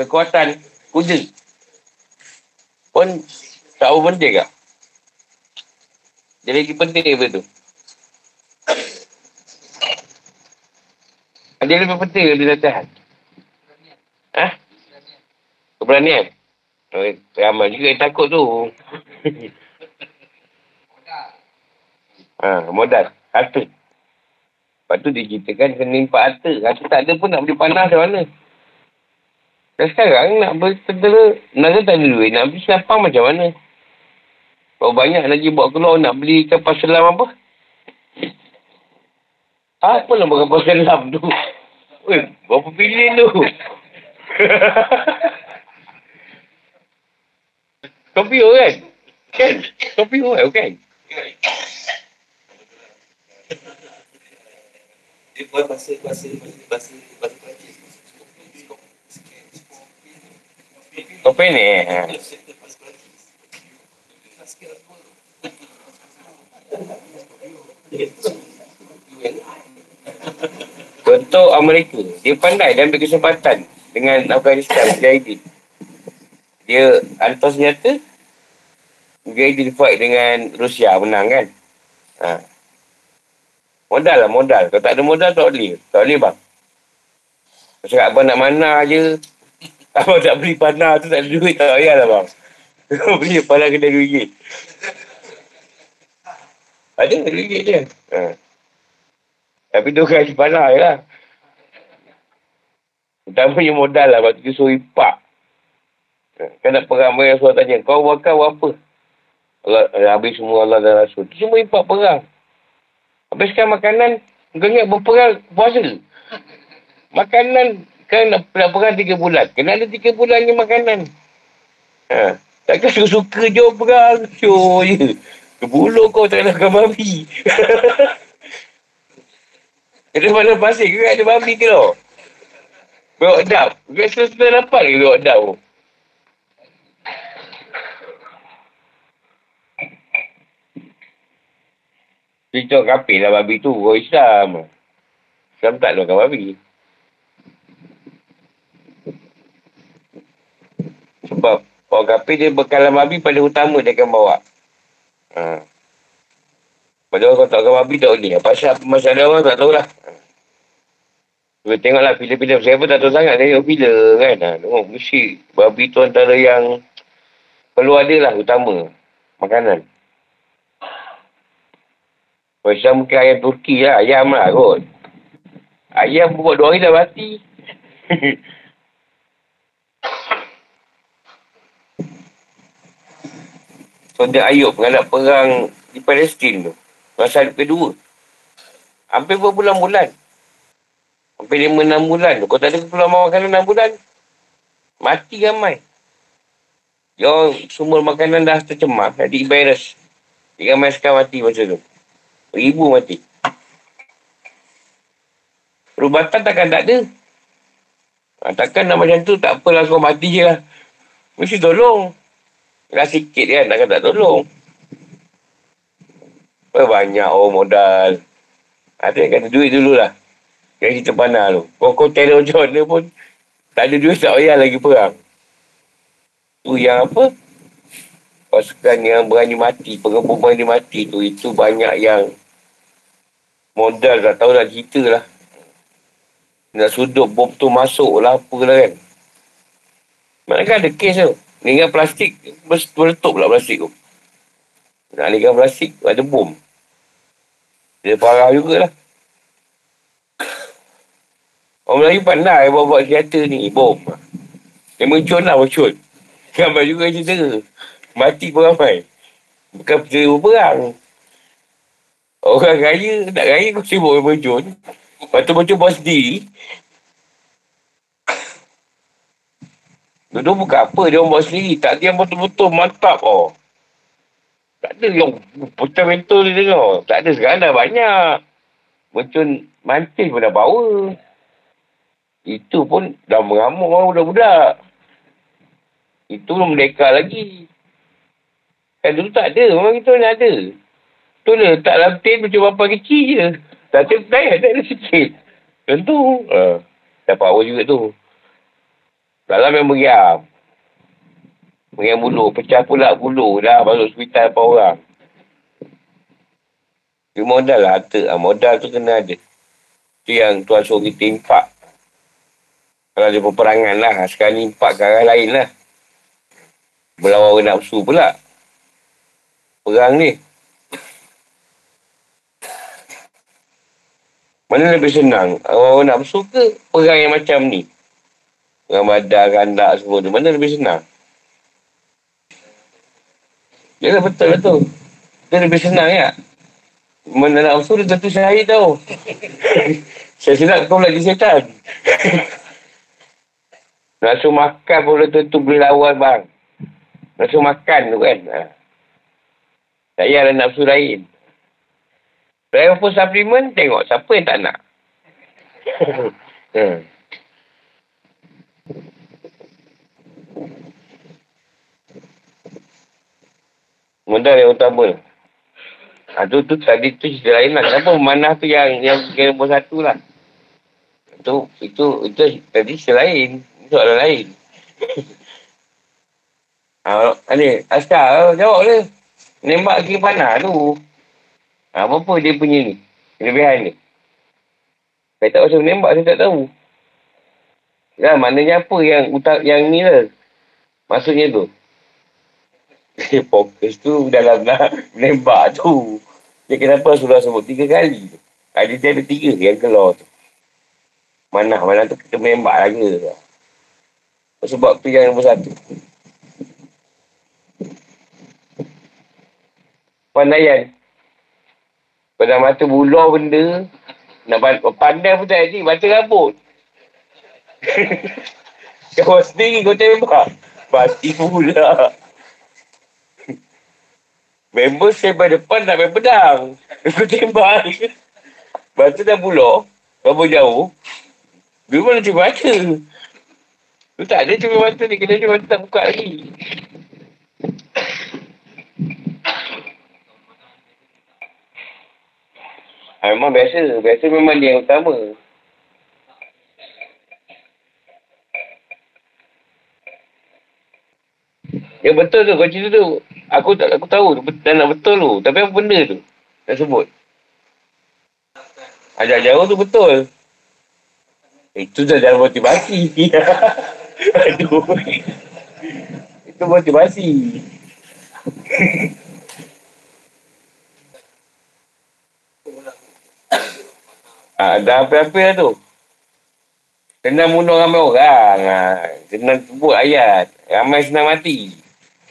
Kekuatan kuda pun tak apa penting kah? Dia lagi penting daripada itu. Dia lebih penting daripada latihan. Ha? Keberanian. Ramai juga yang takut tu. Modal. Harta. Lepas tu dia ceritakan kena impak harta. Harta tak ada pun nak beli panah macam mana. Dan sekarang nak bertedera. Nak tak ada duit. Nak beli senapang macam mana. Kalau banyak lagi buat keluar nak beli kapal selam apa. Apa lah kapal selam tu? Berapa bilion tu? Topio kan? Kan? Topio kan? Bukan? Dia buat bahasa Topio ni? Contoh Amerika. Dia pandai dia ambil kesempatan dengan Afghanistan, Mujahidin. Dia hantar senjata, Mujahidin fight dengan Rusia, menang kan? Ha. Modal lah, modal. Kalau tak ada modal, tak boleh. Tak boleh bang. Maksudnya abang nak mana je, abang tak beli panah tu, tak ada duit, tak payah lah bang. Beli panah kena RM2. Ada RM2 je. Ha. Tapi tu kaji panah je lah. Utamanya modal lah. Waktu dia suruh impak. Kan nak perang mereka suruh tanya. Kau bakal apa? Allah, habis semua Allah dan Rasul. Itu semua impak perang. Habiskan makanan. Kau ingat berperang puasa. Makanan. Kan nak perang 3 bulan. Kena ada 3 bulan je makanan. Ha. Takkan suka-suka je perang. Syur je. Kebulur kau tak nak babi. Ada mana pasir. Kau ada babi ke tau? Berok dap. Bukan selesai dapat ke berok dap tu? Dia cakap kapil lah babi tu. Orang Islam. Islam tak luarkan babi. Sebab orang kapil dia bekalan babi pada utama dia akan bawa. Ha. Pada orang kau tak luarkan babi tak boleh. Pasal masalah orang tak tahulah. Ha. Kita tengoklah pilih-pilih siapa tak tahu sangat dia bila kan. Oh, mesti babi tu antara yang perlu ada lah utama. Makanan. Kalau Islam mungkin ayam Turki lah. Ayam lah kot. Ayam buat 2 hari dah mati. Saudara Ayub menghadap perang di Palestin tu. Masa kedua. Hampir berbulan-bulan. Hampir 5-6 bulan tu. Kau tak ada keperluan makanan 6 bulan. Mati ramai. Dia orang semua makanan dah tercemar. Dah di virus. Dia ramai sekarang mati masa tu. Ribu mati. Perubatan takkan tak ada. Takkan nak macam tu tak apalah kau mati je lah. Mesti tolong. Dah sikit kan, takkan tak tolong. Banyak orang modal. Dia kata duit dululah. Kali kita panah tu. Kau teror jona pun tak ada duit, tak payah lagi perang. Tu yang apa? Pasukan yang berani mati, pengepungan dia mati tu. Itu banyak yang modal dah tahu dah cerita lah. Nak sudup bom tu masuk lah apalah kan. Manakah ada kes tu? Lingkar plastik, meletup pula plastik tu. Nak lingkar plastik, ada bom. Dia parah jugalah. Orang Melayu pandai buat-buat senjata ni, bom. Dia mencun lah, mencun. Ramai juga cedera. Mati pun ramai. Bukan cedera perang. Orang kaya, nak kaya kau sibuk mencun. Lepas tu mencun buat sendiri. Dia bukan apa, dia orang buat sendiri. Tak dia betul-betul mantap. Oh. Tak ada yang putar mentor dia dengar. Tak ada sekarang dah banyak. Macam mantis pun dah bawa. Itu pun dah mengamuk orang budak-budak. Itu belum merdeka lagi. Kan dulu tak ada. Memang kita mana ada. Tu lah, tak lantin macam bapak kecil je. Lantin petayat tak ada sikit. Tentu. Dapat awal juga tu. Dalam yang meriam. Meriam bulu. Pecah pula bulu. Dah masuk hospital apa orang. Dia modal lah harta. Modal tu kena ada. Tu yang tuan suruh kita impak. Kalau ada peperangan lah. Sekarang ni impak ke arah lain lah. Berlawan nafsu pula. Perang ni. Mana lebih senang? Orang nafsu ke perang yang macam ni? Ramadan, kandak semua tu. Mana lebih senang? Yalah betul lah tu. Dia lebih senang ya. Mana nak usul dia tentu saya tau. Saya silap kau lagi setan. Nafsu makan pun tentu boleh lawan bang. Nafsu makan tu kan. Tak payahlah nafsu lain. Saya pun suplemen tengok siapa yang tak nak. Modal yang utama. Tu tadi tu cerita lain lah. Kenapa manah tu yang nombor satu lah. Itu tadi cerita lain. Soalan lain. Adik, Askar jawab dia. Menembak kiri panah tu. Apa-apa dia punya ni. Kelebihan ni. Saya tak rasa menembak, saya tak tahu. Dah, maknanya apa yang ni lah. Maksudnya tu. Fokus tu dalam nak menembak tu. Dia kenapa surah sebut 3 kali tu. Dia ada 3 yang keluar tu. Manah tu kita menembak lagi tu. Sebab tu yang nombor 1. Pandaian. Pada mata bulau benda. Nak pandai pun tak jadi. Mata rabut. Kau sendiri kau tembak. Mati pula. Member sebar depan nak main pedang. Aku tembak. Batu dah pulau. Berapa jauh. Dia pun nanti mata. Tu tak ada cuma mata ni. Kena dia mata tak buka lagi. Memang biasa. Biasa memang dia yang utama. Ya betul tu. Kau cerita tu. Aku tahu dah nak betul tu. Tapi apa benda tu? Nak sebut. Ajak jauh tu betul. Itu dah dalam motivasi. Aduh. Itu motivasi. Dah apa-apa lah tu. Senang bunuh ramai orang. Senang sebut ayat. Ramai senang mati.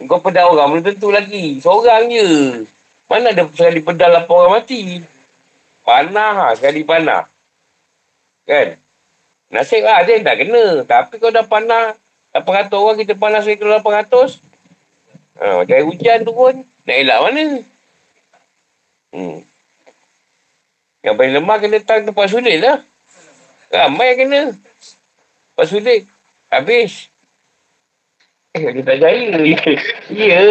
Kau pedal orang belum tentu lagi. Seorang je. Mana ada sekali pedal apa orang mati. Panah lah. Sekali panah. Kan? Nasib lah dia tak kena. Tapi kalau dah panah 800 orang, kita panah sekali 800. Macam hujan tu pun. Nak elak mana? Yang paling lemah kena tang tempat sulit lah. Ramai kena. Tempat sulit. Habis. Dia tak jaya. Ya.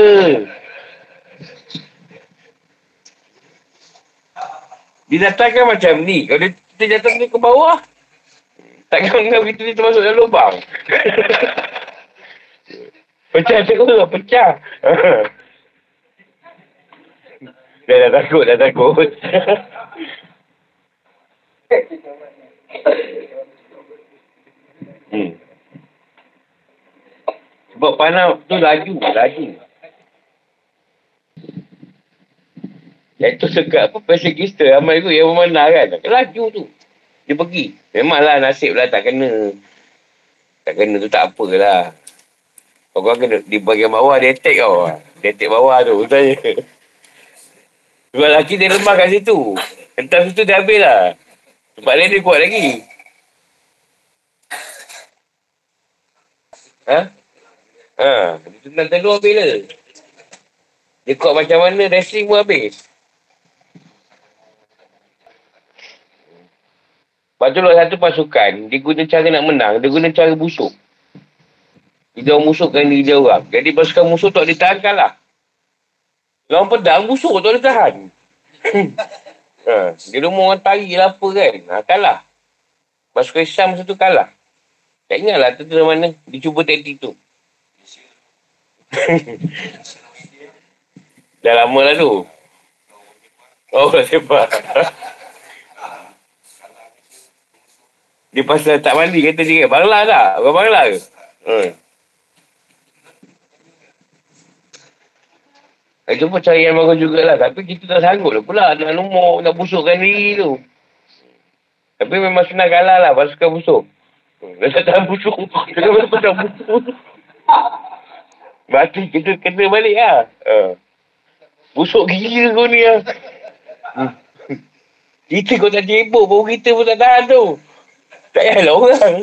Dia datangkan macam ni. Kalau dia, kita jatuh ni ke bawah, takkan kau begitu dia termasuk dalam lubang. Pecah cakap. Pecah. Dia dah takut. Sebab panah tu laju. Itu dekat apa pasal kita ramai tu yang memanah kan. Laju tu. Dia pergi. Memanglah nasib lah tak kena. Tak kena tu tak apalah. Kau kena di bahagian bawah dia attack kau. Dia attack bawah tu. Tanya. Sebab laki dia lemah kat situ. Entah situ dia habis lah. Tempat lain dia kuat lagi. Dia tentang telur habis lah. Dia kuat macam mana, wrestling pun habis. Lepas tu lah satu pasukan, dia guna cara nak menang. Dia guna cara busuk. Dia musukkan diri dia orang. Jadi pasukan musuh tak boleh tahan kalah. Lawan pedang, busuk tak boleh tahan. Dia rumah orang tarik lah apa kan. Kalah. Pasukan Islam masa tu kalah. Tak ingatlah tu dari mana. Dia cuba taktik tu. Dah lama lah tu. Oh, sebab. Dia pasal tak mandi kata dia. Bangla tak? Orang Bangla ke? Itu pun cara yang bagus jugalah. Tapi kita tak sanggup lah pula nak lumur, nak busukkan diri tu. Tapi memang senang kalah lah pasukan busuk. Dah tak tahan busuk. Kenapa pasal busuk? Berarti kita kena balik lah. Busuk gila kau ni lah. Kita kau tak cebok, baru kita pun tak tahan tu. Tak payahlah orang.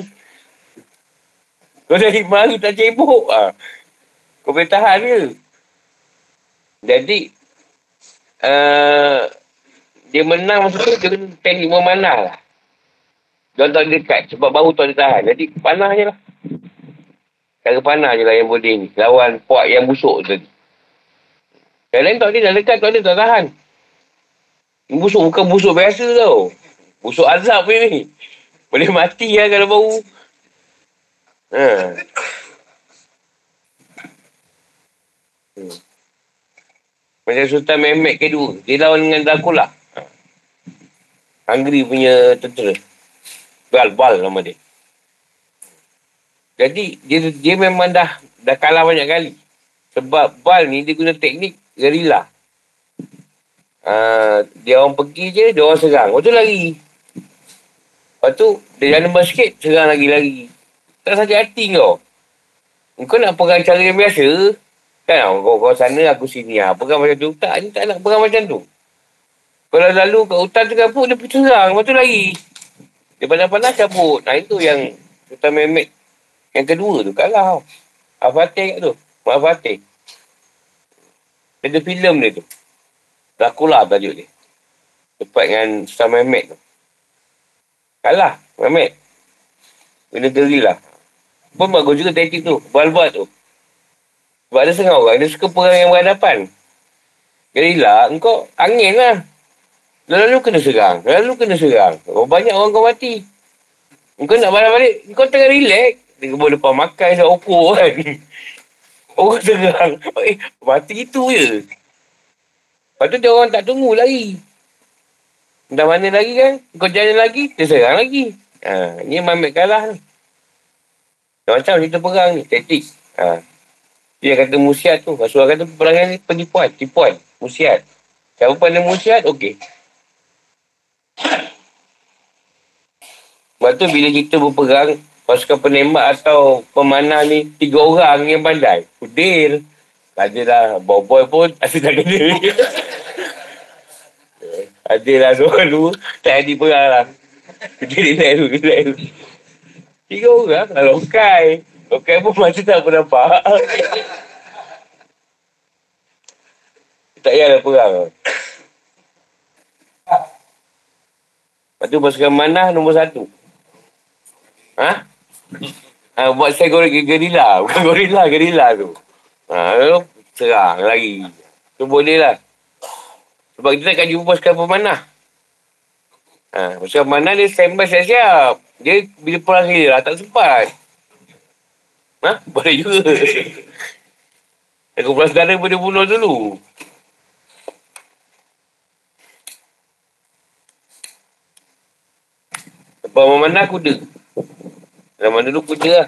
Kau dah hikmah hari tak cebok. Kau boleh tahan ke? Jadi dia menang masa tu, dia teknik memanah lah. Dia tak dekat sebab baru tak ditahan. Jadi panah je lah. Cara panah je lah yang boleh ni. Lawan puak yang busuk tadi. Yang lain tak boleh dah dekat, tak boleh tak tahan. Busuk bukan busuk biasa tau. Busuk azab ni. Boleh mati lah kalau baru. Macam Sultan Mehmet kedua. Dia lawan dengan Dracula. Hungary punya tentera. Bal nama dia. Jadi dia memang dah kalah banyak kali. Sebab Bal ni dia guna teknik gerila. Dia orang pergi je, dia orang serang. Lepas tu lari. Lepas tu dia jalan lebar sikit, serang lagi. Tak sakit hati kau. Kau nak pegang cara yang biasa. Kan kau sana, aku sini. Pegang macam tu. Tak, ni tak nak pegang macam tu. Kalau lalu kat hutan tu kapur, dia pergi serang. Lepas tu lagi. Dia pandang-pandang cabut. Itu yang Sultan Mehmet yang kedua tu. Kalah tau. Al-Fatih kat tu. Mak Al-Fatih. Ada filem dia tu. Dracula tajuk dia. Tepat dengan Sultan Mehmet tu. Kalah Mehmet. Benda gerilah. Pun bagus juga taktik tu. Bal-bal tu. Sebab ada setengah orang, dia suka perang yang berhadapan. Gerilah, engkau angin lah. Lalu kena serang. Banyak orang kau mati. Engkau nak balik, engkau tengah relax. Dia boleh depan makan, dah opor kan. Orang serang. Mati itu je. Lepas tu dia orang tak tunggu lagi. Dah mana lagi kan? Engkau jalan lagi, dia serang lagi. Ni ambil kalah ni. Macam cerita perang ni, taktik. Dia kata musiat tu. Rasulullah kata perangan ni penipuan, tipuan, musiat. Siapa pandai musiat, okey. Sebab tu bila kita berperang, pasukan penembak atau pemanah ni, 3 orang yang pandai. Kudir. Adalah, boy pun asyik tak kena. Adalah seorang dulu, tak jadi perang lah. Kudir naik dulu. 3 orang, lokai. Lokai pun masih tak pernah nampak. Tak payahlah perang. Lepas tu pasukan manah nombor 1. Buat saya gorila. Bukan gorila tu. Serang lagi. Tu boleh lah. Sebab kita takkan jumpa pasukan pemanah. Pasukan pemanah dia standby siap-siap. Dia bila perang dia lah tak sempat. Boleh juga. Aku pulang sedara boleh bunuh dulu. Bawa mana kuda. Zaman dulu kuda lah.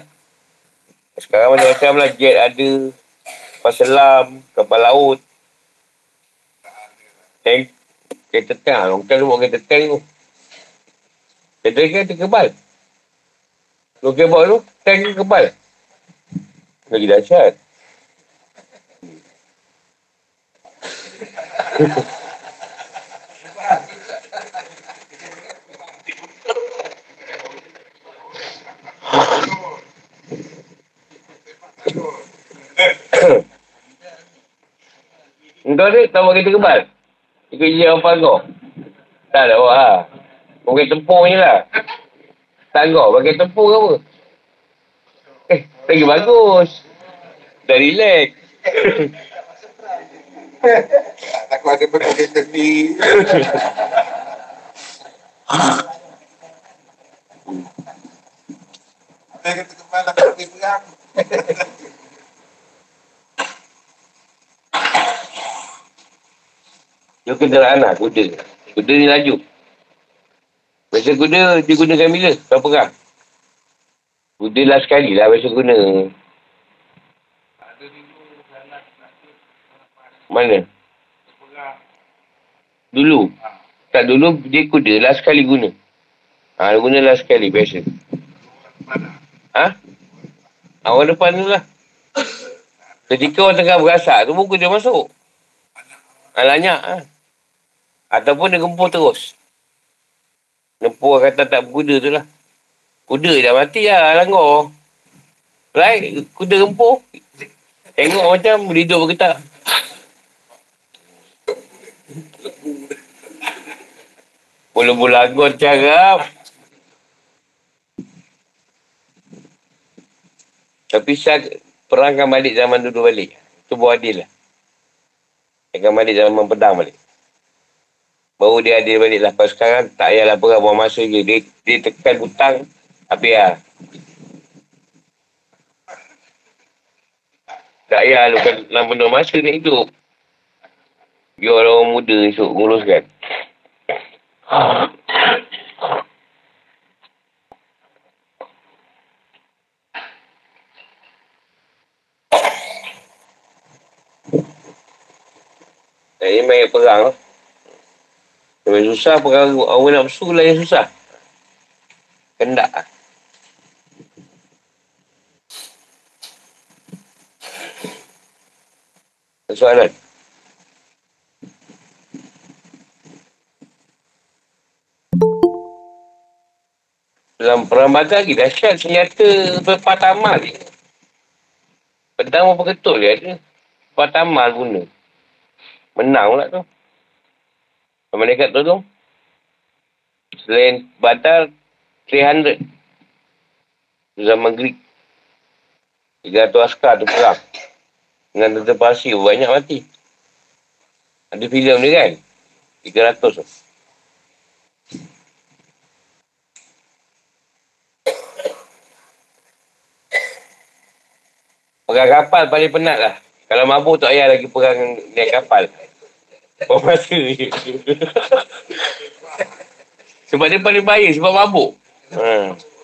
Sekarang macam-macam lah. Jet ada. Paselam. Kapal laut. Kereta tang. Longkan tu buat kereta tang tu. Kereta kebal. Longkan buat tu. Tang tu kebal. Lagi dahsyat. Engkau ni tak buat kereta kebal. Dia kerja apa kau? Tak ada buat lah. Pakai tempur je lah. Tak kau pakai tempur ke apa? Lagi bagus. Dah relax. Aku ada pakai tepi. Saya kereta kebal tak boleh perang. Dia kenderaan lah, kuda. Kuda ni laju. Biasa kuda, dia gunakan bila? Kalau perang. Kuda lah sekali lah biasa guna. Mana? Dulu. Tak dulu, dia kuda lah sekali guna. Guna lah sekali biasa. Awal depan tu lah. Ketika orang tengah berasak tu, kuda masuk. Lanyak lah. Ataupun dia gempur terus. Gempur kata tak berkuda tu lah. Kuda dah mati lah langgar. Right? Kuda gempur. Tengok macam hidup bergetar. Bola-bola anggur carap. Tapi saya perangkan balik zaman dulu balik. Itu beradil lah. Jangan balik zaman pedang balik. Baru dia adil balik lah. Kalau sekarang tak payahlah perang buang masa je. Dia tekan hutang. Habis lah. Tak payah lukan dalam benda masa nak hidup. Biar orang muda esok nguruskan. Ini main perang lah. Yang susah perang awal nafsu lah yang susah. Kendak lah. Soalan. Dalam perang Badar lagi dahsyat senjata berpatah amal ni. Pedang berapa ketul dia ada. Patah amal guna. Menang pula tu. Malaikat tolong. Selain Badar, 300. Zaman Greek. 300 askar tu perang. Dengan tentera pasir, banyak mati. Ada filem dia kan? 300 tu. Perang kapal paling penat lah. Kalau mabuk tak payah lagi perang naik kapal. Masa je. Sebab dia paling bahaya sebab mabuk.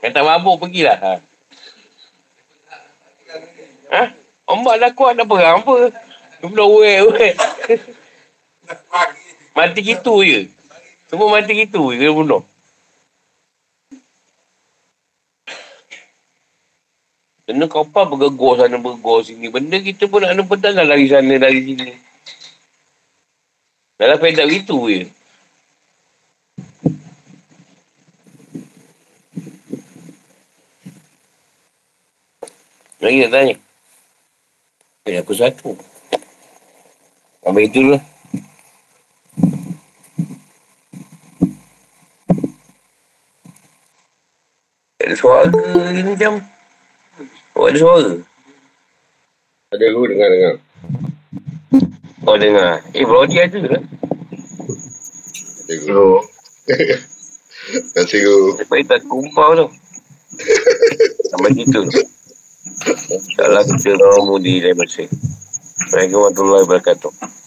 Yang tak mabuk, pergilah. Ha? Ombak dah kuat, dah perang apa? Dia pula wek-wek. Mati gitu je. Semua mati gitu je, kena bunuh. Kena kopal bergegur sana, bergegur sini. Benda kita pun nak kena pedang dah lari sana, lari sini. Dah lah pedak gitu je. Lagi nak tanya. Eh, aku satu. Sampai itu lah. Ada suara ke gini jam? Oh, ada suara? Ada dulu dengar-dengar. Oh, dengar. Eh, Brody ada lah. Ada guru. Kasih guru. Lepas itu tak kumpau tu. Sampai situ tu. InsyaAllah kita orang mudi dari bersih. Assalamualaikum warahmatullahi wabarakatuh.